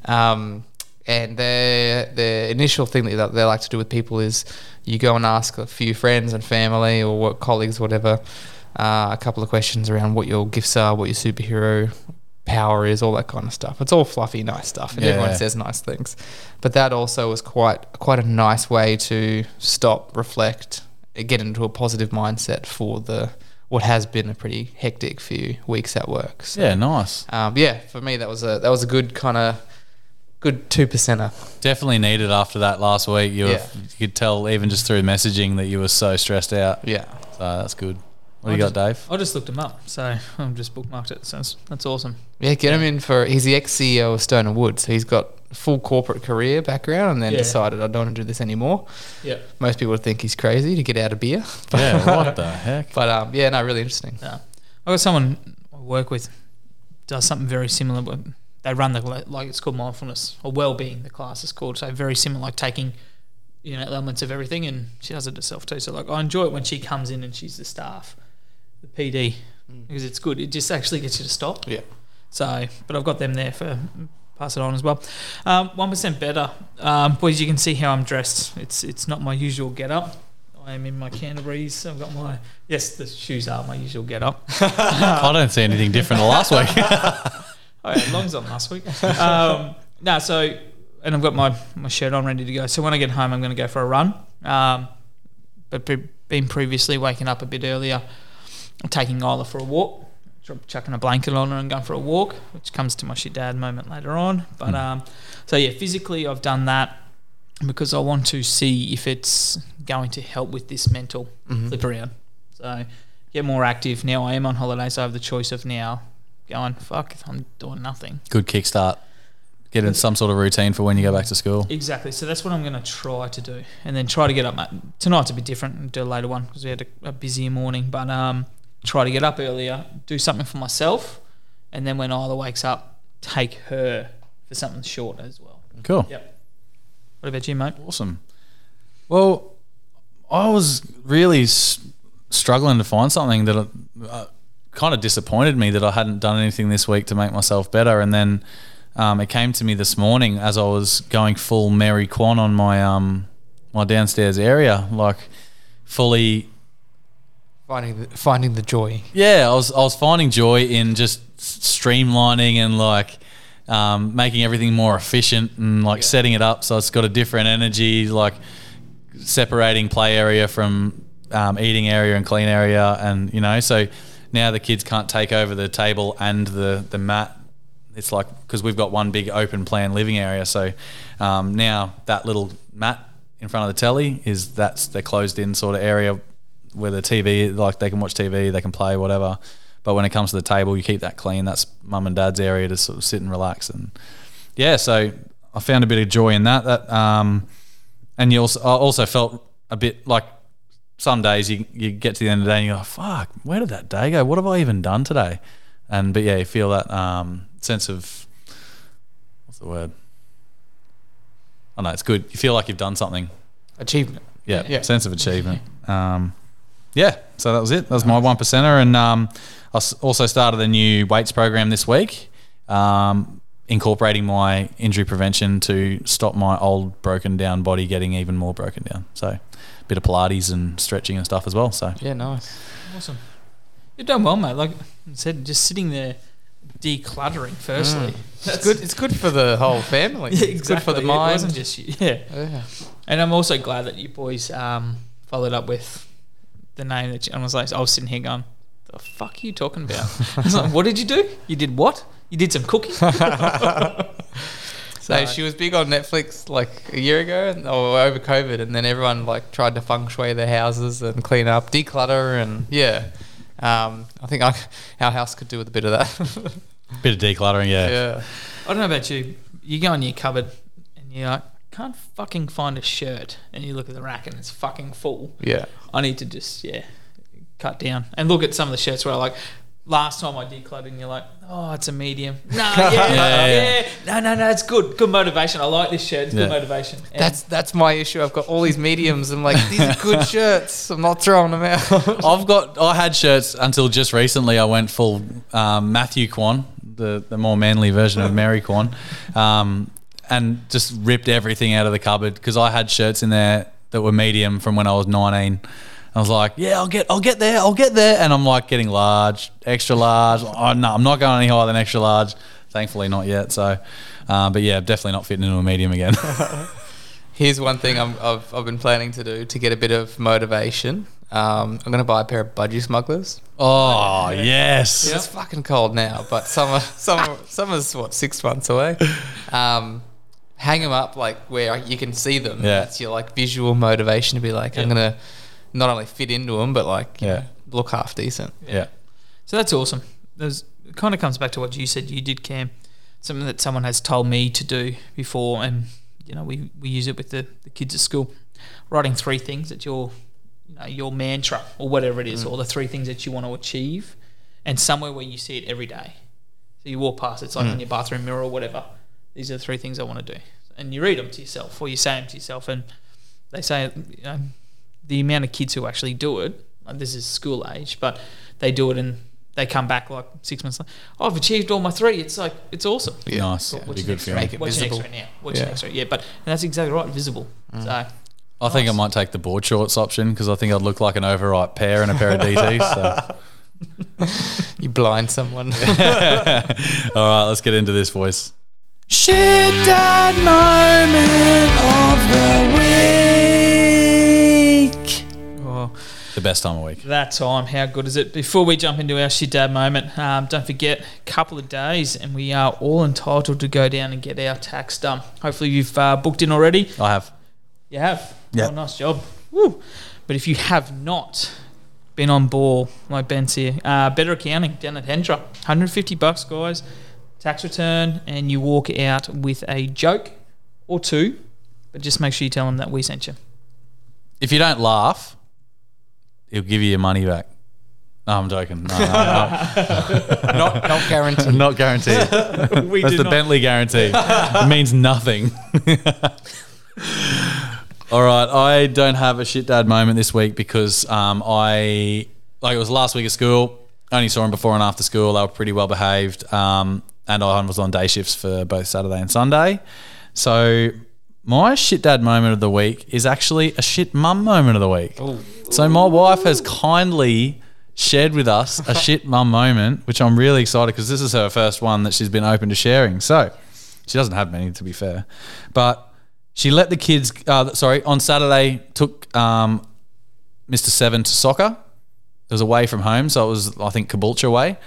And their initial thing that they like to do with people is you go and ask a few friends and family or colleagues, whatever, a couple of questions around what your gifts are, what your superhero power is, all that kind of stuff. It's all fluffy, nice stuff, and everyone says nice things. But that also was quite a nice way to stop, reflect, get into a positive mindset for what has been a pretty hectic few weeks at work. So, yeah, nice. For me that was a good kind of good 2%er. Definitely needed after that last week. You could tell even just through messaging that you were so stressed out. Yeah, so that's good. What do you got, Dave? I just looked him up, so I've just bookmarked it. So that's awesome. Yeah, get him in for... He's the ex-CEO of Stone and Wood, so he's got full corporate career background and then decided, I don't want to do this anymore. Yeah. Most people would think he's crazy to get out of beer. Yeah, what the heck? But, really interesting. Yeah. I got someone I work with does something very similar. But they run it's called mindfulness or well-being, the class is called. So very similar, like taking... elements of everything, and she does it herself too. So I enjoy it when she comes in and she's the staff, the PD, because it's good. It just actually gets you to stop. Yeah. So, but I've got them there for pass it on as well. 1% better, boys. You can see how I'm dressed. It's not my usual get up. I am in my Canterbury's. I've got my the shoes are my usual get up. I don't see anything different to last week. I had longs on last week. And I've got my shirt on ready to go. So when I get home, I'm going to go for a run. But been previously waking up a bit earlier, taking Isla for a walk, chucking a blanket on her and going for a walk, which comes to my shit dad moment later on. But physically I've done that because I want to see if it's going to help with this mental flip around. So get more active. Now I am on holiday, so I have the choice of now going, fuck, I'm doing nothing. Good kickstart. Get in some sort of routine for when you go back to school. Exactly. So that's what I'm going to try to do, and then try to get up. Tonight's a bit different and do a later one because we had a busier morning, but try to get up earlier, do something for myself, and then when Isla wakes up, take her for something short as well. Cool. Yep. What about you, mate? Awesome. Well, I was really struggling to find something that kind of disappointed me that I hadn't done anything this week to make myself better, and then... it came to me this morning as I was going full Mary Kwan on my my downstairs area, like fully finding the joy. Yeah, I was finding joy in just streamlining and making everything more efficient and setting it up so it's got a different energy, like separating play area from eating area and clean area, and so now the kids can't take over the table and the mat. It's like because we've got one big open plan living area, so now that little mat in front of the telly is that's the closed in sort of area where the TV, they can watch TV, they can play whatever. But when it comes to the table, you keep that clean. That's mum and dad's area to sort of sit and relax. And yeah, so I found a bit of joy in that. And you also, I also felt a bit like some days you get to the end of the day and you go, fuck, where did that day go? What have I even done today? And but yeah, you feel that sense of, what's the word? I know, it's good. You feel like you've done something. Achievement. Yeah, yeah. Sense of achievement. Yeah, so that was it. That was my 1%er. And I also started a new weights program this week, incorporating my injury prevention to stop my old broken down body getting even more broken down. So a bit of Pilates and stretching and stuff as well. So yeah, nice. Awesome. You've done well, mate. Like I said, just sitting there decluttering firstly. That's good. It's good for the whole family. Yeah, exactly. It's good for the mind. It wasn't just you. Yeah. Yeah. And I'm also glad that you boys followed up with the name that I was like, I was sitting here going, the fuck are you talking about? I was like, what did you do? You did what? You did some cooking? So she was big on Netflix like a year ago or over COVID, and then everyone like tried to feng shui their houses and clean up, declutter, and yeah. I think our house could do with a bit of that. Bit of decluttering, yeah. I don't know about you. You go in your cupboard and you're like, can't fucking find a shirt, and you look at the rack and it's fucking full. Yeah, I need to just cut down and look at some of the shirts where I like last time I decluttered, and you're like, oh, it's a medium. No, no, it's good motivation. I like this shirt. It's good motivation. And that's my issue. I've got all these mediums. I'm like, these are good shirts. I'm not throwing them out. I had shirts until just recently. I went full Matthew Kwan, the more manly version of Mary Kwan. And just ripped everything out of the cupboard because I had shirts in there that were medium from when I was 19. I was like, yeah, I'll get there. And I'm like getting large, extra large. Oh, no, I'm not going any higher than extra large. Thankfully not yet. So, but yeah, definitely not fitting into a medium again. Here's one thing I've been planning to do to get a bit of motivation. I'm going to buy a pair of Budgie Smugglers. Oh, yes. Yep. It's fucking cold now, but summer's what, 6 months away? Hang them up like where you can see them. Yeah. That's your like visual motivation to be like, I'm going to not only fit into them, but like you know, look half decent. Yeah. So that's awesome. It kind of comes back to what you said you did, Cam. Something that someone has told me to do before, and you know we use it with the kids at school. Writing 3 things that your mantra or whatever it is, or the 3 things that you want to achieve, and somewhere where you see it every day. So you walk past, it's like on your bathroom mirror or whatever. These are the 3 things I want to do. And you read them to yourself or you say them to yourself, and they say, you know, the amount of kids who actually do it, like this is school age, but they do it and they come back like 6 months later, oh, I've achieved all my 3. It's like, it's awesome. Yeah, nice. Well, what's your next now? What's your next now? Yeah, but and that's exactly right, visible. So I think I might take the board shorts option because I think I'd look like an overripe pear in a pair of DTs. So. You blind someone. All right, let's get into this, boys. Shit Dad moment of the week. Oh, the best time of week. That time, how good is it? Before we jump into our Shit Dad moment, don't forget, a couple of days and we are all entitled to go down and get our tax done. Hopefully you've booked in already. I have. You have? Yeah. Oh, nice job. Woo. But if you have not been on ball, like Ben's here, Better Accounting down at Hendra, $150, guys. Tax return, and you walk out with a joke or two, but just make sure you tell them that we sent you. If you don't laugh, he'll give you your money back. No, I'm joking. No. not guaranteed. Not guaranteed. That's the Bentley guarantee. It means nothing. All right, I don't have a shit dad moment this week because it was last week at school. Only saw them before and after school. They were pretty well behaved. And I was on day shifts for both Saturday and Sunday. So my shit dad moment of the week is actually a shit mum moment of the week. Ooh. So my wife has kindly shared with us a shit mum moment, which I'm really excited because this is her first one that she's been open to sharing. So she doesn't have many, to be fair. But she let the kids on Saturday took Mr. Seven to soccer. It was away from home, so it was, I think, Caboolture way.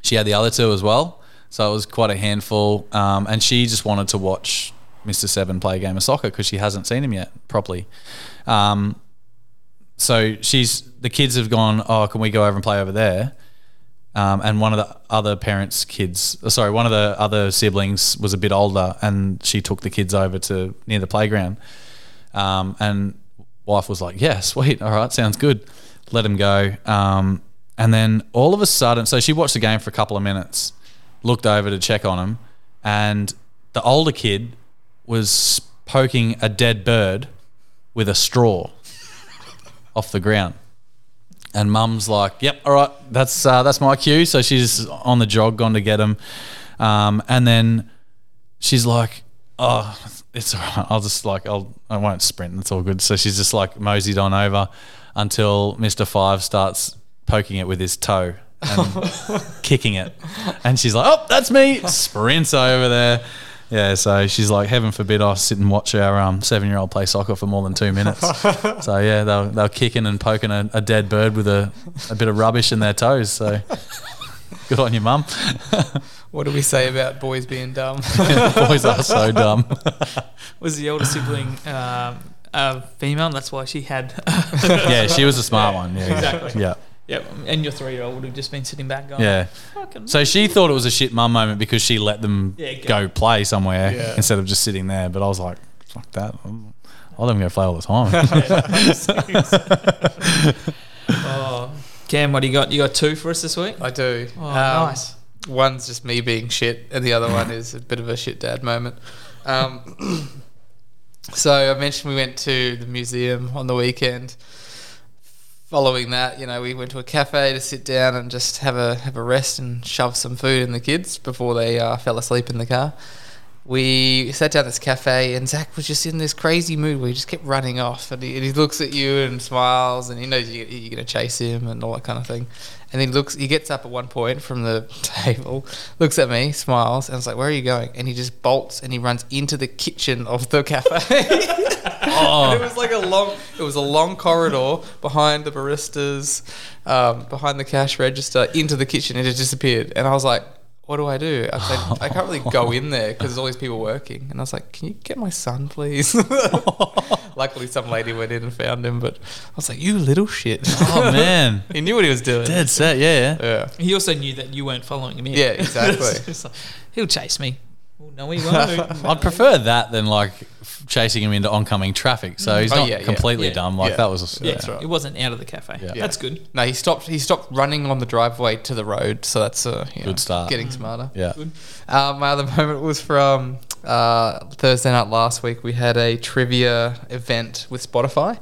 She had the other two as well, so it was quite a handful, and she just wanted to watch Mr. Seven play a game of soccer because she hasn't seen him yet properly. So the kids have gone, oh, can we go over and play over there? And one of the other parents' kids, sorry, one of the other siblings was a bit older, and she took the kids over to near the playground. And wife was like, yeah, sweet, all right, sounds good. Let him go. And then all of a sudden, so she watched the game for a couple of minutes, looked over to check on him, and the older kid was poking a dead bird with a straw off the ground. And mum's like, yep, all right, that's my cue. So she's on the jog, gone to get him. And then she's like, oh, it's all right. I'll just like, I won't sprint. That's all good. So she's just like moseyed on over until Mr. Five starts poking it with his toe and kicking it. And she's like, oh, that's me. Sprints over there. Yeah, so she's like, heaven forbid I sit and watch our 7-year-old play soccer for more than 2 minutes. So, yeah, they're kicking and poking a dead bird with a bit of rubbish in their toes. So, good on your mum. What do we say about boys being dumb? Boys are so dumb. Was the older sibling a female, and that's why she had... Yeah, she was a smart one. Yeah, exactly. Yeah. Yeah, and your 3-year-old would have just been sitting back going, yeah. So she thought it was a shit mum moment because she let them go play somewhere instead of just sitting there. But I was like, fuck that. I'll let them go play all the time. Oh, Cam, what do you got? You got two for us this week? I do. Oh, nice. One's just me being shit, and the other one is a bit of a shit dad moment. So I mentioned we went to the museum on the weekend. Following that, you know, we went to a cafe to sit down and just have a rest and shove some food in the kids before they fell asleep in the car. We sat down at this cafe, and Zach was just in this crazy mood where he just kept running off, and he looks at you and smiles, and he knows you're going to chase him and all that kind of thing. And he gets up at one point from the table, looks at me, smiles, and I was like, where are you going? And he just bolts and he runs into the kitchen of the cafe. Oh. And it was like a long corridor behind the baristas, behind the cash register, into the kitchen, and it disappeared. And I was like, what do I do? I said, I can't really go in there because there's all these people working. And I was like, can you get my son, please? Luckily, some lady went in and found him, but I was like, you little shit. Oh, man. He knew what he was doing. Dead set, yeah. He also knew that you weren't following him in. Yeah, exactly. Like, he'll chase me. Well, no, he won't. I'd prefer that than like chasing him into oncoming traffic. So he's not completely dumb. Like that was. That's right. It wasn't out of the cafe. Yeah. That's good. No, he stopped. He stopped running on the driveway to the road. So that's a good start. Getting smarter. Yeah. Good. My other moment was from Thursday night last week. We had a trivia event with Spotify.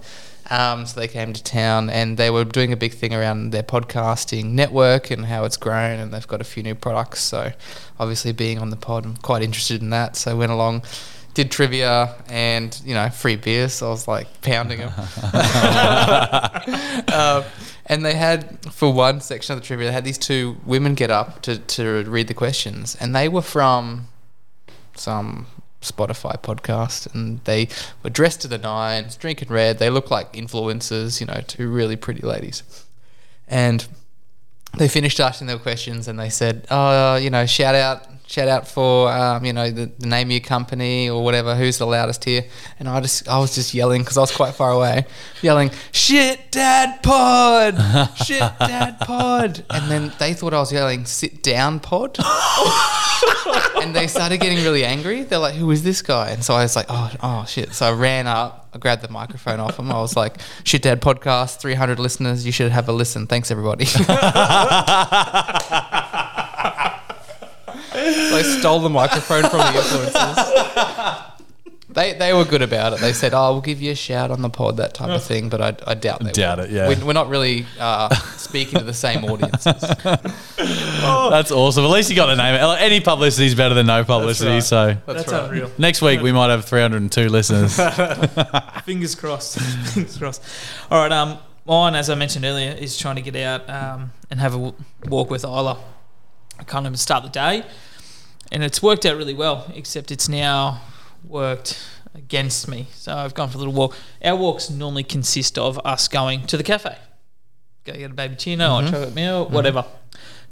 So they came to town, and they were doing a big thing around their podcasting network and how it's grown, and they've got a few new products. So obviously being on the pod, I'm quite interested in that. So I went along, did trivia, and, you know, free beer. So I was like pounding them. And they had, for one section of the trivia, they had these two women get up to read the questions, and they were from some Spotify podcast, and they were dressed to the nines, drinking red. They looked like influencers, you know, two really pretty ladies. And they finished asking their questions, and they said, oh, you know, shout out for, you know, the name of your company or whatever, who's the loudest here. And I was just yelling, because I was quite far away, yelling, Shit Dad Pod, Shit Dad Pod. And then they thought I was yelling, Sit Down Pod. And they started getting really angry. They're like, who is this guy? And so I was like, oh shit. So I ran up, I grabbed the microphone off him. I was like, Shit Dad Podcast, 300 listeners, you should have a listen. Thanks, everybody. So I stole the microphone from the influencers. They were good about it. They said, oh, we'll give you a shout on the pod, that type of thing. But I doubt they would. It, yeah. We're not really speaking to the same audiences. Oh. That's awesome. At least you got the name. Any publicity is better than no publicity. That's right. So that's right. Unreal. Next week we might have 302 listeners. Fingers crossed. Fingers crossed. All right. Mine, as I mentioned earlier, is trying to get out and have a walk with Isla. I can't even start the day. And it's worked out really well, except it's now worked against me. So I've gone for a little walk. Our walks normally consist of us going to the cafe. Go get a baby chino or chocolate milk, whatever.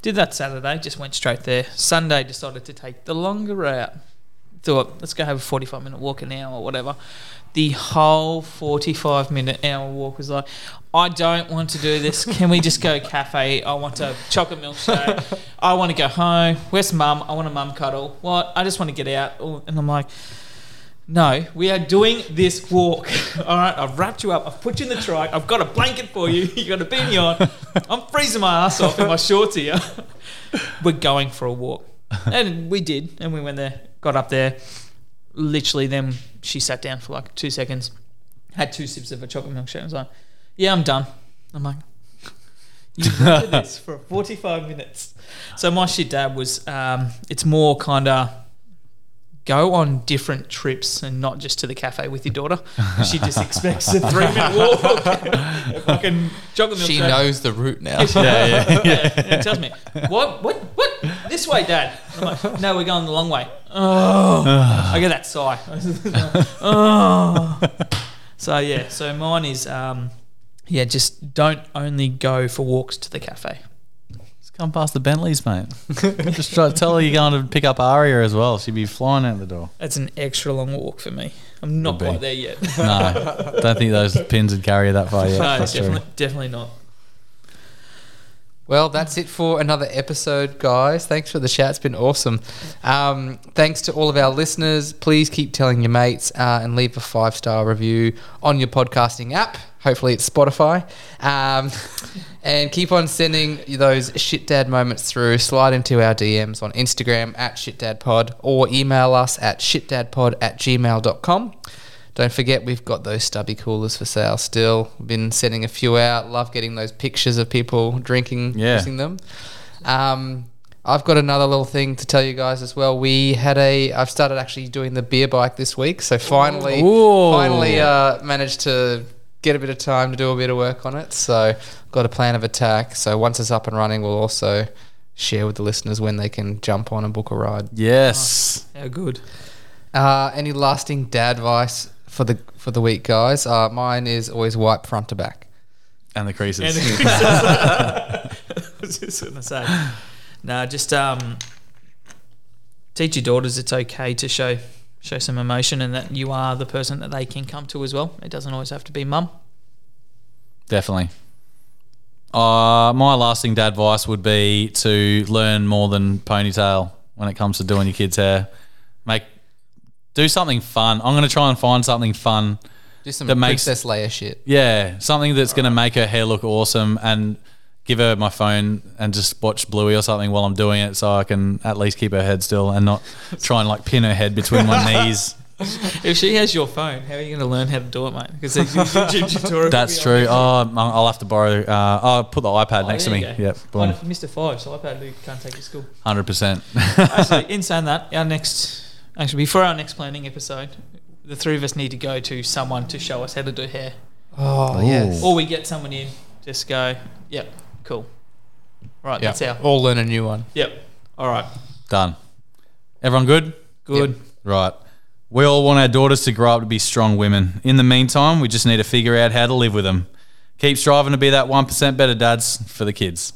Did that Saturday, just went straight there. Sunday decided to take the longer route. do it. Let's go have a 45-minute walk, an hour, whatever. The whole 45-minute hour walk was like, I don't want to do this. Can we just go cafe? I want a chocolate milkshake. I want to go home. Where's mum? I want a mum cuddle. What? I just want to get out. And I'm like, no, we are doing this walk. All right, I've wrapped you up. I've put you in the trike. I've got a blanket for you. You've got a beanie on. I'm freezing my ass off in my shorts here. We're going for a walk. And we did. And we went there, got up there. Literally, then she sat down for like 2 seconds, had 2 sips of a chocolate milkshake. I was like, yeah, I'm done. I'm like, you did this for 45 minutes. So my shit dad was, it's more kind of go on different trips and not just to the cafe with your daughter. She just expects a 3-minute walk. A fucking chocolate milkshake. She knows the route now. Yeah. It tells me, what? This way, Dad. And I'm like, no, we're going the long way. Oh, I get that sigh. Oh. So, yeah, so mine is, just don't only go for walks to the cafe. Just come past the Bentleys, mate. Just try to tell her you're going to pick up Aria as well. She'd be flying out the door. That's an extra long walk for me. I'm not quite there yet. No, don't think those pins would carry that far yet. No, definitely not. Well, that's it for another episode, guys. Thanks for the chat. It's been awesome. Thanks to all of our listeners. Please keep telling your mates and leave a 5-star review on your podcasting app. Hopefully it's Spotify. And keep on sending those Shit Dad moments through. Slide into our DMs on Instagram @ShitDadPod or email us at shitdadpod@gmail.com. Don't forget, we've got those stubby coolers for sale still. We've been sending a few out. Love getting those pictures of people drinking, using them. I've got another little thing to tell you guys as well. I've started actually doing the beer bike this week. So finally, managed to get a bit of time to do a bit of work on it. So got a plan of attack. So once it's up and running, we'll also share with the listeners when they can jump on and book a ride. Yes. Nice. How good. Any lasting dad advice for the week, guys? Mine is always wipe front to back. And the creases. I was just going to say. No, just teach your daughters it's okay to show some emotion and that you are the person that they can come to as well. It doesn't always have to be mum. Definitely. My lasting dad advice would be to learn more than ponytail when it comes to doing your kids' hair. Do something fun. I'm going to try and find something fun. Do some Princess Leia shit. Yeah, something that's going to make her hair look awesome and give her my phone and just watch Bluey or something while I'm doing it so I can at least keep her head still and not try and like pin her head between my knees. If she has your phone, how are you going to learn how to do it, mate? Because there's YouTube tutorials. That's true. I'll have to borrow. I'll put the iPad next to me. Yep. Boom. Mr. Five's iPad, Luke can't take to school. 100%. Actually, in saying that, before our next planning episode, the three of us need to go to someone to show us how to do hair. Oh, yes. Or we get someone in, just go, yep, cool. Right, yep. That's our... All learn a new one. Yep. All right. Done. Everyone good? Good. Yep. Right. We all want our daughters to grow up to be strong women. In the meantime, we just need to figure out how to live with them. Keep striving to be that 1% better dads for the kids.